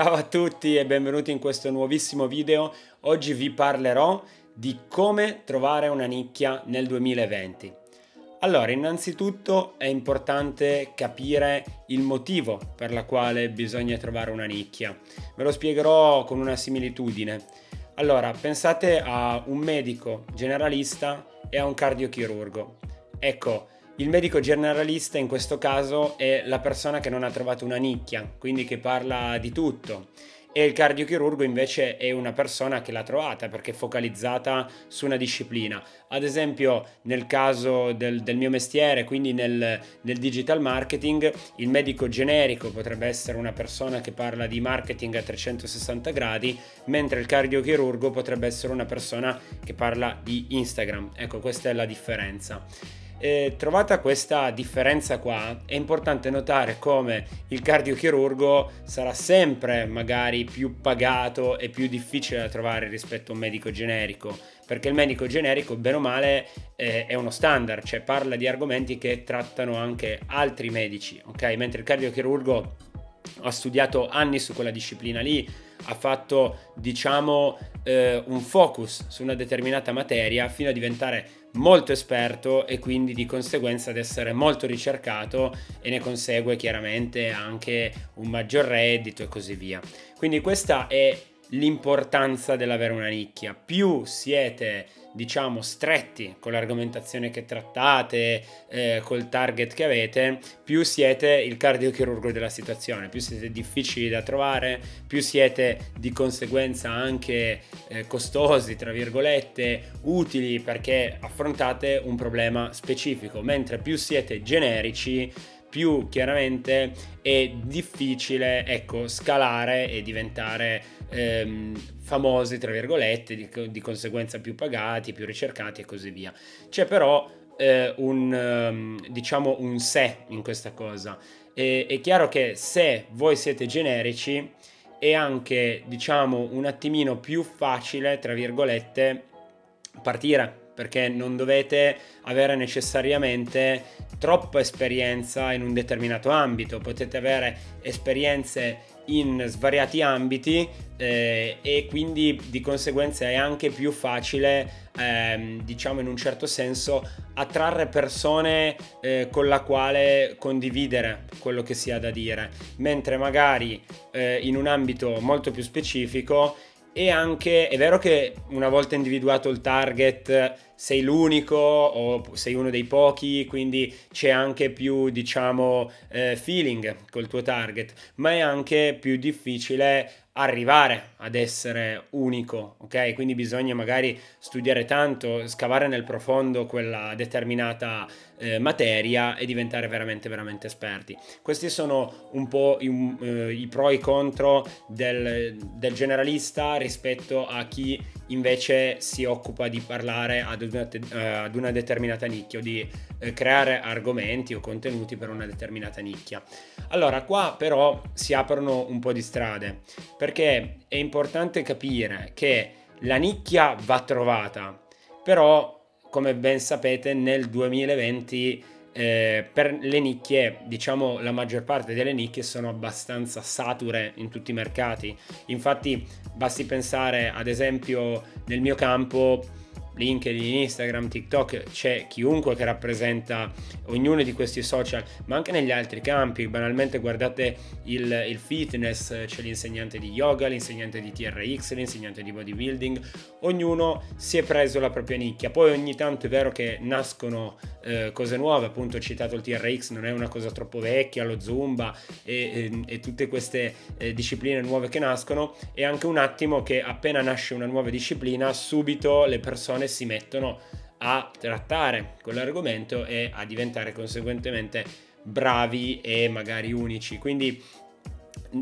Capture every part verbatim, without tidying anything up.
Ciao a tutti e benvenuti in questo nuovissimo video. Oggi vi parlerò di come trovare una nicchia nel duemilaventi. Allora, innanzitutto è importante capire il motivo per la quale bisogna trovare una nicchia. Ve lo spiegherò con una similitudine. Allora, pensate a un medico generalista e a un cardiochirurgo. Ecco, il medico generalista in questo caso è la persona che non ha trovato una nicchia, quindi che parla di tutto, e il cardiochirurgo invece è una persona che l'ha trovata perché è focalizzata su una disciplina. Ad esempio, nel caso del, del mio mestiere, quindi nel, nel digital marketing, il medico generico potrebbe essere una persona che parla di marketing a trecentosessanta gradi, mentre il cardiochirurgo potrebbe essere una persona che parla di Instagram. Ecco, questa è la differenza. E trovata questa differenza qua, è importante notare come il cardiochirurgo sarà sempre magari più pagato e più difficile da trovare rispetto a un medico generico, perché il medico generico, bene o male, eh, è uno standard, cioè parla di argomenti che trattano anche altri medici, ok? Mentre il cardiochirurgo ha studiato anni su quella disciplina lì, ha fatto, diciamo, eh, un focus su una determinata materia fino a diventare molto esperto e quindi di conseguenza ad essere molto ricercato, e ne consegue chiaramente anche un maggior reddito e così via. Quindi questa è l'importanza dell'avere una nicchia. Più siete, diciamo, stretti con l'argomentazione che trattate, eh, col target che avete, più siete il cardiochirurgo della situazione, più siete difficili da trovare, più siete di conseguenza anche eh, costosi, tra virgolette, utili, perché affrontate un problema specifico, mentre più siete generici, più chiaramente è difficile, ecco, scalare e diventare ehm, famosi, tra virgolette, di, di conseguenza più pagati, più ricercati e così via. C'è però eh, un, diciamo, un se in questa cosa. E, è chiaro che se voi siete generici è anche, diciamo, un attimino più facile, tra virgolette, partire, perché non dovete avere necessariamente troppa esperienza in un determinato ambito, potete avere esperienze in svariati ambiti eh, e quindi di conseguenza è anche più facile, ehm, diciamo in un certo senso, attrarre persone eh, con la quale condividere quello che si ha da dire, mentre magari eh, in un ambito molto più specifico. E anche è vero che una volta individuato il target sei l'unico o sei uno dei pochi, quindi c'è anche più, diciamo, eh, feeling col tuo target, ma è anche più difficile arrivare ad essere unico, ok? Quindi bisogna magari studiare tanto, scavare nel profondo quella determinata eh, materia e diventare veramente veramente esperti. Questi sono un po' i, um, eh, i pro e i contro del, del generalista rispetto a chi invece si occupa di parlare ad una, eh, ad una determinata nicchia o di eh, creare argomenti o contenuti per una determinata nicchia. Allora, qua però si aprono un po' di strade, perché è importante capire che la nicchia va trovata, però, come ben sapete, nel duemilaventi eh, per le nicchie, diciamo, la maggior parte delle nicchie sono abbastanza sature in tutti i mercati. Infatti basti pensare, ad esempio, nel mio campo LinkedIn, Instagram, TikTok, c'è chiunque che rappresenta ognuno di questi social, ma anche negli altri campi. Banalmente guardate il, il fitness, c'è l'insegnante di yoga, l'insegnante di T R X, l'insegnante di bodybuilding, ognuno si è preso la propria nicchia. Poi ogni tanto è vero che nascono eh, cose nuove, appunto ho citato il T R X, non è una cosa troppo vecchia, lo Zumba e, e, e tutte queste eh, discipline nuove che nascono. È anche un attimo che appena nasce una nuova disciplina, subito le persone si mettono a trattare quell'argomento e a diventare conseguentemente bravi e magari unici. Quindi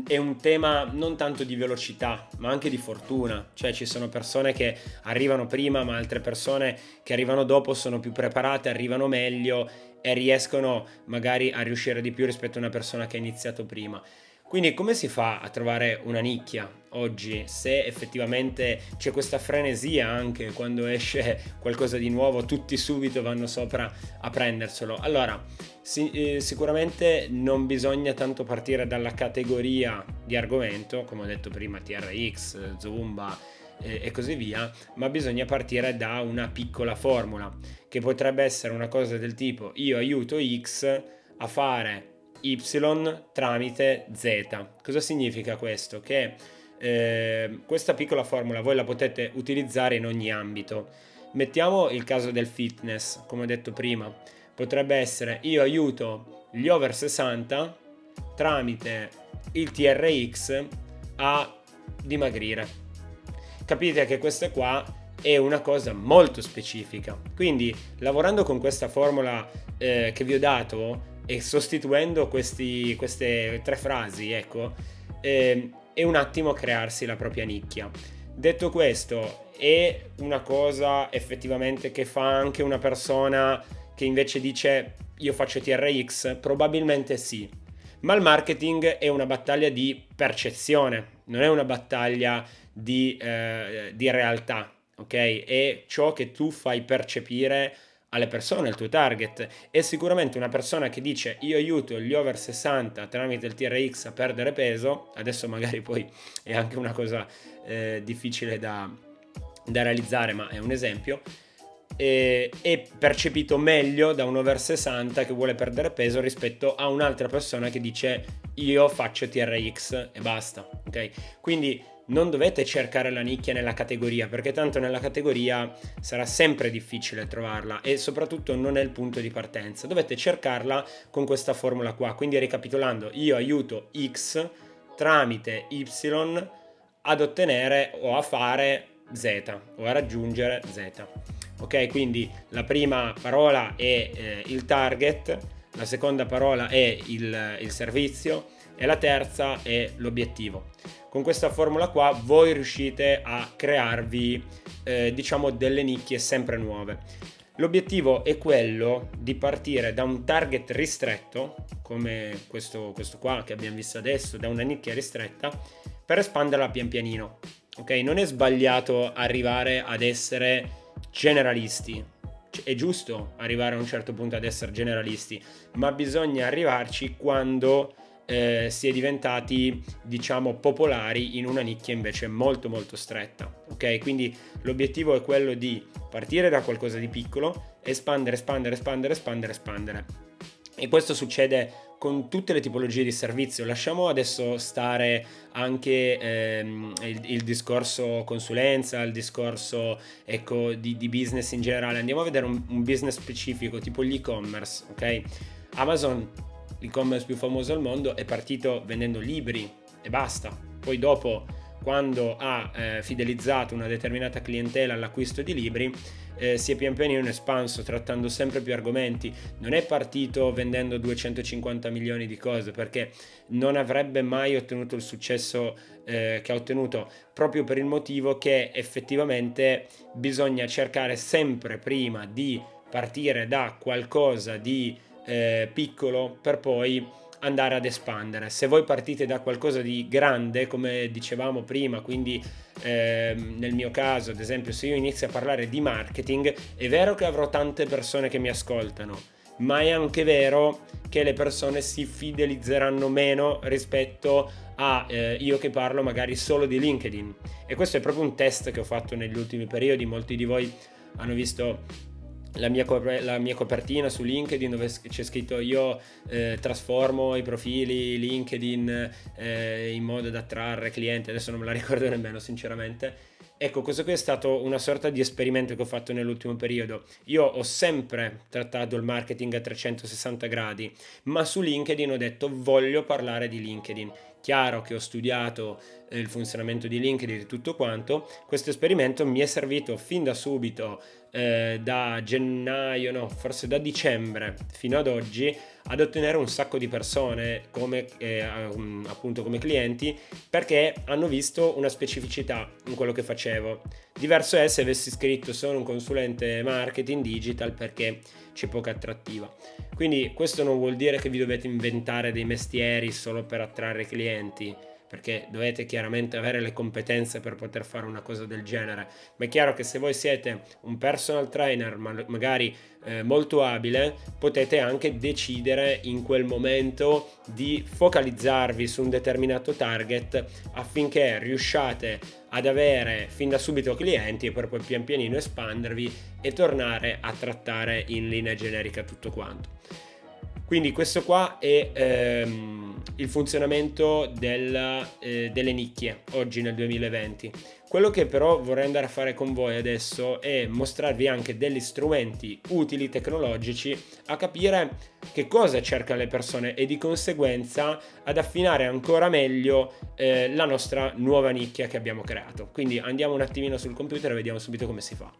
è un tema non tanto di velocità, ma anche di fortuna, cioè ci sono persone che arrivano prima, ma altre persone che arrivano dopo sono più preparate, arrivano meglio e riescono magari a riuscire di più rispetto a una persona che ha iniziato prima. Quindi come si fa a trovare una nicchia oggi, se effettivamente c'è questa frenesia anche quando esce qualcosa di nuovo, tutti subito vanno sopra a prenderselo? Allora, si, eh, sicuramente non bisogna tanto partire dalla categoria di argomento, come ho detto prima, T R X, Zumba eh, e così via, ma bisogna partire da una piccola formula, che potrebbe essere una cosa del tipo: io aiuto X a fare Y tramite Z. Cosa significa questo? Che eh, questa piccola formula voi la potete utilizzare in ogni ambito. Mettiamo il caso del fitness, come ho detto prima. Potrebbe essere: io aiuto gli over sessanta tramite il T R X a dimagrire. Capite che questa qua è una cosa molto specifica. Quindi, lavorando con questa formula eh, che vi ho dato, e sostituendo questi, queste tre frasi, ecco, eh, è un attimo crearsi la propria nicchia. Detto questo, è una cosa effettivamente che fa anche una persona che invece dice io faccio T R X? Probabilmente sì, ma il marketing è una battaglia di percezione, non è una battaglia di, eh, di realtà, ok? È ciò che tu fai percepire alle persone, il tuo target. È sicuramente una persona che dice io aiuto gli over sessanta tramite il T R X a perdere peso, adesso magari poi è anche una cosa eh, difficile da, da realizzare, ma è un esempio, e, è percepito meglio da un over sessanta che vuole perdere peso rispetto a un'altra persona che dice io faccio T R X e basta, ok? Quindi non dovete cercare la nicchia nella categoria, perché tanto nella categoria sarà sempre difficile trovarla e soprattutto non è il punto di partenza. Dovete cercarla con questa formula qua. Quindi, ricapitolando, io aiuto X tramite Y ad ottenere o a fare Z o a raggiungere Z. Ok, quindi la prima parola è eh, il target, la seconda parola è il, il servizio e la terza è l'obiettivo. Con questa formula qua voi riuscite a crearvi eh, diciamo delle nicchie sempre nuove. L'obiettivo è quello di partire da un target ristretto, come questo, questo qua che abbiamo visto adesso, da una nicchia ristretta, per espanderla pian pianino. Ok, non è sbagliato arrivare ad essere generalisti, è giusto arrivare a un certo punto ad essere generalisti, ma bisogna arrivarci quando Eh, si è diventati, diciamo, popolari in una nicchia invece molto molto stretta, ok? Quindi l'obiettivo è quello di partire da qualcosa di piccolo, espandere, espandere, espandere, espandere, espandere. E questo succede con tutte le tipologie di servizio. Lasciamo adesso stare anche ehm, il, il discorso consulenza, il discorso ecco di, di business in generale. Andiamo a vedere un, un business specifico, tipo l'e-commerce, ok? Amazon, l'e-commerce più famoso al mondo, è partito vendendo libri e basta. Poi dopo, quando ha eh, fidelizzato una determinata clientela all'acquisto di libri, eh, si è pian pianino espanso, trattando sempre più argomenti. Non è partito vendendo duecentocinquanta milioni di cose, perché non avrebbe mai ottenuto il successo eh, che ha ottenuto, proprio per il motivo che effettivamente bisogna cercare sempre prima di partire da qualcosa di Eh, piccolo per poi andare ad espandere. Se voi partite da qualcosa di grande, come dicevamo prima, quindi eh, nel mio caso, ad esempio, se io inizio a parlare di marketing, è vero che avrò tante persone che mi ascoltano, ma è anche vero che le persone si fidelizzeranno meno rispetto a eh, io che parlo magari solo di LinkedIn. E questo è proprio un test che ho fatto negli ultimi periodi. Molti di voi hanno visto La mia, cop- la mia copertina su LinkedIn, dove c'è scritto io eh, trasformo i profili LinkedIn eh, in modo da attrarre clienti. Adesso non me la ricordo nemmeno sinceramente. Ecco, questo qui è stato una sorta di esperimento che ho fatto nell'ultimo periodo. Io ho sempre trattato il marketing a trecentosessanta gradi, ma su LinkedIn ho detto voglio parlare di LinkedIn. Chiaro che ho studiato il funzionamento di LinkedIn e tutto quanto. Questo esperimento mi è servito fin da subito eh, da gennaio, no, forse da dicembre fino ad oggi, ad ottenere un sacco di persone come eh, appunto come clienti, perché hanno visto una specificità in quello che facevo. Diverso è se avessi scritto sono un consulente marketing digital, perché c'è poca attrattiva. Quindi questo non vuol dire che vi dovete inventare dei mestieri solo per attrarre clienti, perché dovete chiaramente avere le competenze per poter fare una cosa del genere, ma è chiaro che se voi siete un personal trainer ma magari eh, molto abile, potete anche decidere in quel momento di focalizzarvi su un determinato target, affinché riusciate ad avere fin da subito clienti e per poi pian pianino espandervi e tornare a trattare in linea generica tutto quanto. Quindi questo qua è ehm, il funzionamento del, eh, delle nicchie oggi nel duemilaventi. Quello che però vorrei andare a fare con voi adesso è mostrarvi anche degli strumenti utili tecnologici a capire che cosa cercano le persone e di conseguenza ad affinare ancora meglio eh, la nostra nuova nicchia che abbiamo creato. Quindi andiamo un attimino sul computer e vediamo subito come si fa.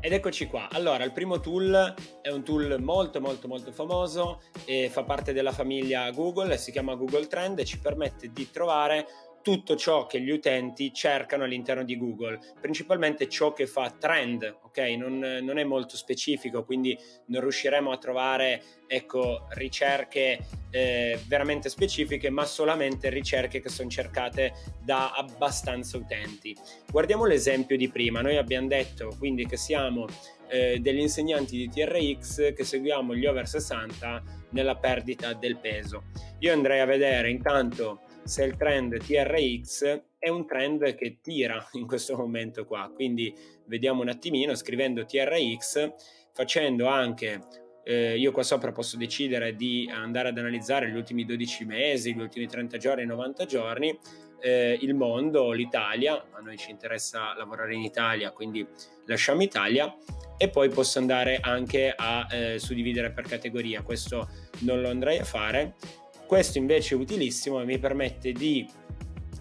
Ed eccoci qua. Allora, il primo tool è un tool molto molto molto famoso e fa parte della famiglia Google, si chiama Google Trend e ci permette di trovare tutto ciò che gli utenti cercano all'interno di Google, principalmente ciò che fa trend, ok? Non, non è molto specifico, quindi non riusciremo a trovare, ecco, ricerche eh, veramente specifiche, ma solamente ricerche che sono cercate da abbastanza utenti. Guardiamo l'esempio di prima. Noi abbiamo detto quindi che siamo eh, degli insegnanti di T R X che seguiamo gli over sessanta nella perdita del peso. Io andrei a vedere intanto se il trend T R X è un trend che tira in questo momento qua, quindi vediamo un attimino, scrivendo T R X, facendo anche, eh, io qua sopra posso decidere di andare ad analizzare gli ultimi dodici mesi, gli ultimi trenta giorni, novanta giorni, eh, il mondo, l'Italia, a noi ci interessa lavorare in Italia, quindi lasciamo Italia, e poi posso andare anche a eh, suddividere per categoria, questo non lo andrei a fare. Questo invece è utilissimo e mi permette di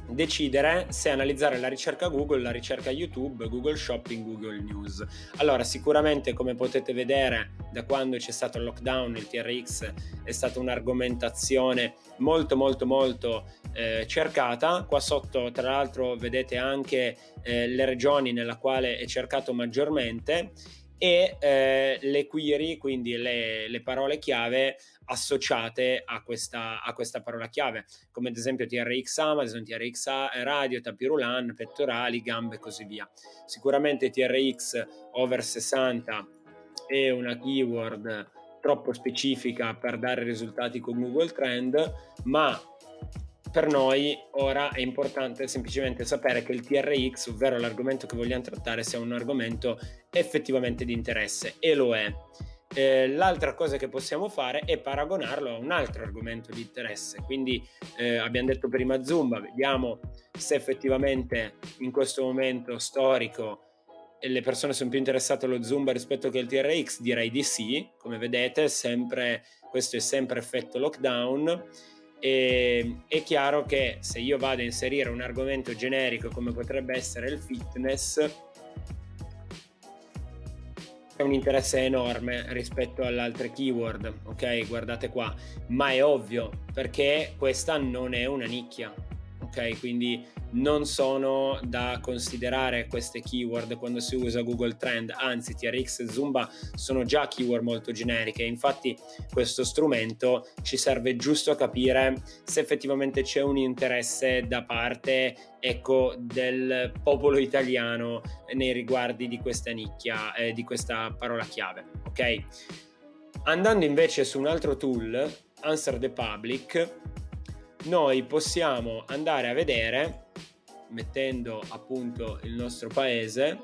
decidere se analizzare la ricerca Google, la ricerca YouTube, Google Shopping, Google News. Allora, sicuramente, come potete vedere, da quando c'è stato il lockdown, il T R X è stata un'argomentazione molto molto molto eh, cercata. Qua sotto, tra l'altro, vedete anche eh, le regioni nella quale è cercato maggiormente e eh, le query, quindi le, le parole chiave associate a questa, a questa parola chiave, come ad esempio T R X Amazon, T R X radio, tapirulan, pettorali, gambe e così via. Sicuramente T R X over sessanta è una keyword troppo specifica per dare risultati con Google Trend, ma per noi ora è importante semplicemente sapere che il T R X, ovvero l'argomento che vogliamo trattare, sia un argomento effettivamente di interesse, e lo è. Eh, l'altra cosa che possiamo fare è paragonarlo a un altro argomento di interesse, quindi eh, abbiamo detto prima Zumba, vediamo se effettivamente in questo momento storico le persone sono più interessate allo Zumba rispetto che al T R X. Direi di sì, come vedete sempre, questo è sempre effetto lockdown. E, è chiaro che se io vado a inserire un argomento generico come potrebbe essere il fitness, è un interesse enorme rispetto alle altre keyword, ok? Guardate qua, ma è ovvio perché questa non è una nicchia, ok? Quindi non sono da considerare queste keyword quando si usa Google Trend, anzi T R X e Zumba sono già keyword molto generiche. Infatti questo strumento ci serve giusto a capire se effettivamente c'è un interesse da parte, ecco, del popolo italiano nei riguardi di questa nicchia, eh, di questa parola chiave, ok? Andando invece su un altro tool, Answer the Public, noi possiamo andare a vedere, mettendo appunto il nostro paese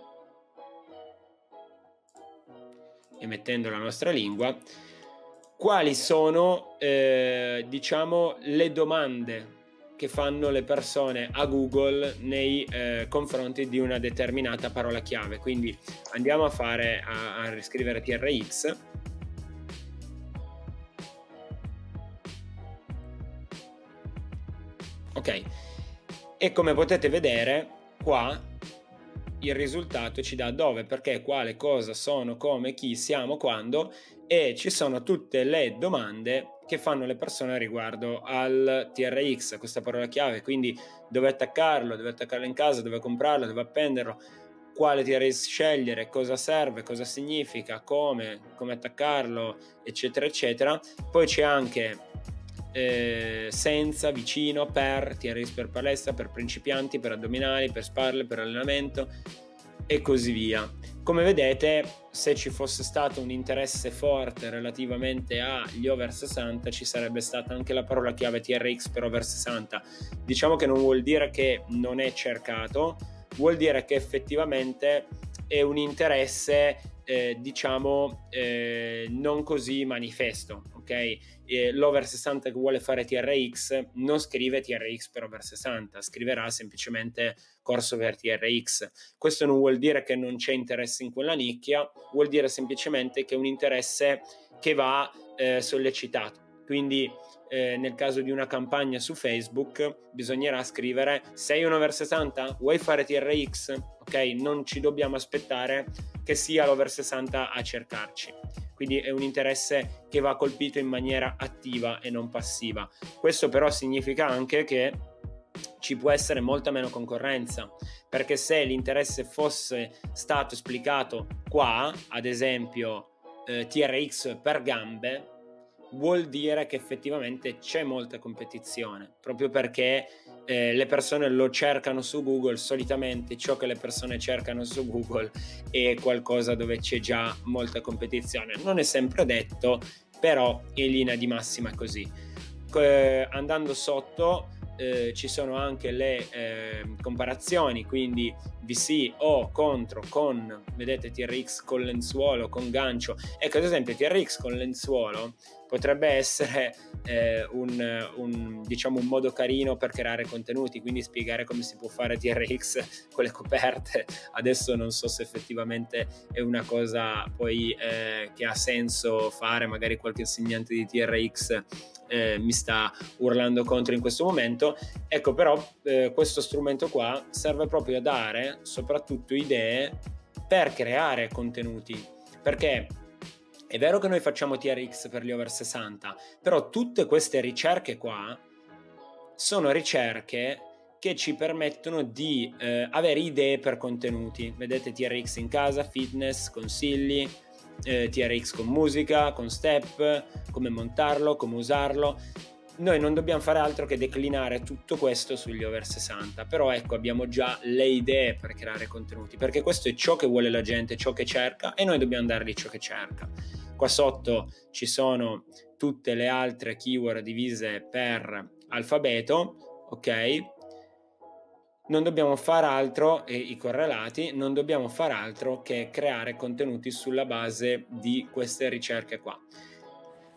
e mettendo la nostra lingua, quali sono eh, diciamo le domande che fanno le persone a Google nei eh, confronti di una determinata parola chiave. Quindi andiamo a fare a, a riscrivere T R X. Ok, e come potete vedere qua il risultato ci dà dove, perché, quale, cosa, sono, come, chi, siamo, quando, e ci sono tutte le domande che fanno le persone riguardo al T R X, a questa parola chiave, quindi dove attaccarlo, dove attaccarlo in casa, dove comprarlo, dove appenderlo, quale T R X scegliere, cosa serve, cosa significa, come, come attaccarlo, eccetera, eccetera. Poi c'è anche Eh, senza, vicino, per, T R X per palestra, per principianti, per addominali, per spalle, per allenamento e così via. Come vedete, se ci fosse stato un interesse forte relativamente agli over sessanta, ci sarebbe stata anche la parola chiave T R X per over sessanta. Diciamo che non vuol dire che non è cercato, vuol dire che effettivamente è un interesse eh, diciamo eh, non così manifesto, ok? Eh, l'over sessanta che vuole fare T R X non scrive T R X per over sessanta, scriverà semplicemente corso per T R X. Questo non vuol dire che non c'è interesse in quella nicchia, vuol dire semplicemente che è un interesse che va eh, sollecitato. Quindi eh, nel caso di una campagna su Facebook bisognerà scrivere: sei un over sessanta? Vuoi fare T R X? Ok, non ci dobbiamo aspettare che sia l'over sessanta a cercarci. Quindi è un interesse che va colpito in maniera attiva e non passiva. Questo però significa anche che ci può essere molta meno concorrenza, perché se l'interesse fosse stato esplicato qua, ad esempio eh, T R X per gambe, vuol dire che effettivamente c'è molta competizione, proprio perché eh, le persone lo cercano su Google. Solitamente ciò che le persone cercano su Google è qualcosa dove c'è già molta competizione. Non è sempre detto, però in linea di massima è così. Eh, andando sotto eh, ci sono anche le eh, comparazioni, quindi V C o contro, con, vedete, T R X con lenzuolo, con gancio. Ecco, ad esempio T R X con lenzuolo potrebbe essere eh, un, un diciamo un modo carino per creare contenuti, quindi spiegare come si può fare T R X con le coperte. Adesso non so se effettivamente è una cosa poi eh, che ha senso fare, magari qualche insegnante di T R X eh, mi sta urlando contro in questo momento. Ecco, però eh, questo strumento qua serve proprio a dare soprattutto idee per creare contenuti, perché è vero che noi facciamo T R X per gli over sessanta, però tutte queste ricerche qua sono ricerche che ci permettono di eh, avere idee per contenuti. Vedete, T R X in casa, fitness, consigli, eh, T R X con musica, con step, come montarlo, come usarlo. Noi non dobbiamo fare altro che declinare tutto questo sugli over sessanta, però ecco, abbiamo già le idee per creare contenuti, perché questo è ciò che vuole la gente, ciò che cerca, e noi dobbiamo dargli ciò che cerca. Qua sotto ci sono tutte le altre keyword divise per alfabeto, ok? Non dobbiamo far altro, e i correlati, non dobbiamo far altro che creare contenuti sulla base di queste ricerche qua.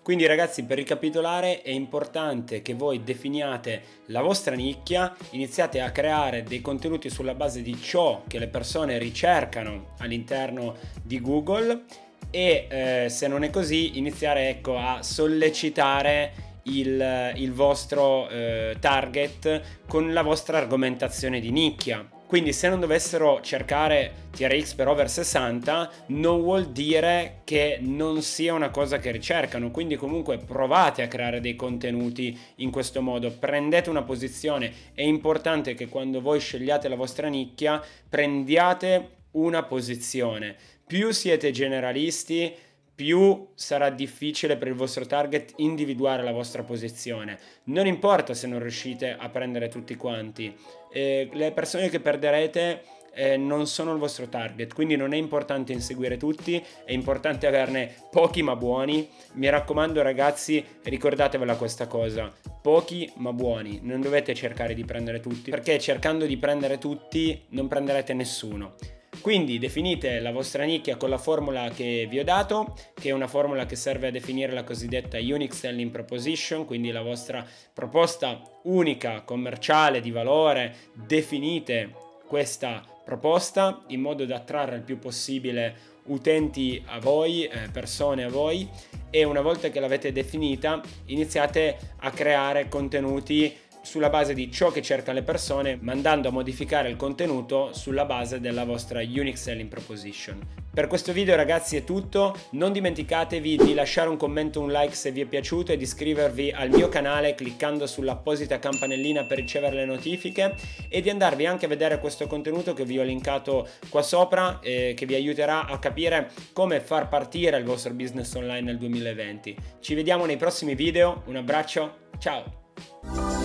Quindi ragazzi, per ricapitolare, è importante che voi definiate la vostra nicchia, iniziate a creare dei contenuti sulla base di ciò che le persone ricercano all'interno di Google e eh, se non è così, iniziare ecco a sollecitare il, il vostro eh, target con la vostra argomentazione di nicchia. Quindi se non dovessero cercare T R X per over sessanta, non vuol dire che non sia una cosa che ricercano, quindi comunque provate a creare dei contenuti in questo modo, prendete una posizione. È importante che quando voi scegliate la vostra nicchia prendiate una posizione. Più siete generalisti, più sarà difficile per il vostro target individuare la vostra posizione. Non importa se non riuscite a prendere tutti quanti, eh, le persone che perderete eh, non sono il vostro target, quindi non è importante inseguire tutti, è importante averne pochi ma buoni. Mi raccomando ragazzi, ricordatevela questa cosa: pochi ma buoni. Non dovete cercare di prendere tutti, perché cercando di prendere tutti non prenderete nessuno. Quindi definite la vostra nicchia con la formula che vi ho dato, che è una formula che serve a definire la cosiddetta unique selling proposition, quindi la vostra proposta unica, commerciale, di valore. Definite questa proposta in modo da attrarre il più possibile utenti a voi, persone a voi, e una volta che l'avete definita iniziate a creare contenuti sulla base di ciò che cercano le persone, ma andando a modificare il contenuto sulla base della vostra unique selling proposition. Per questo video ragazzi è tutto, non dimenticatevi di lasciare un commento, un like se vi è piaciuto e di iscrivervi al mio canale cliccando sull'apposita campanellina per ricevere le notifiche e di andarvi anche a vedere questo contenuto che vi ho linkato qua sopra eh, che vi aiuterà a capire come far partire il vostro business online nel duemilaventi. Ci vediamo nei prossimi video, un abbraccio, ciao!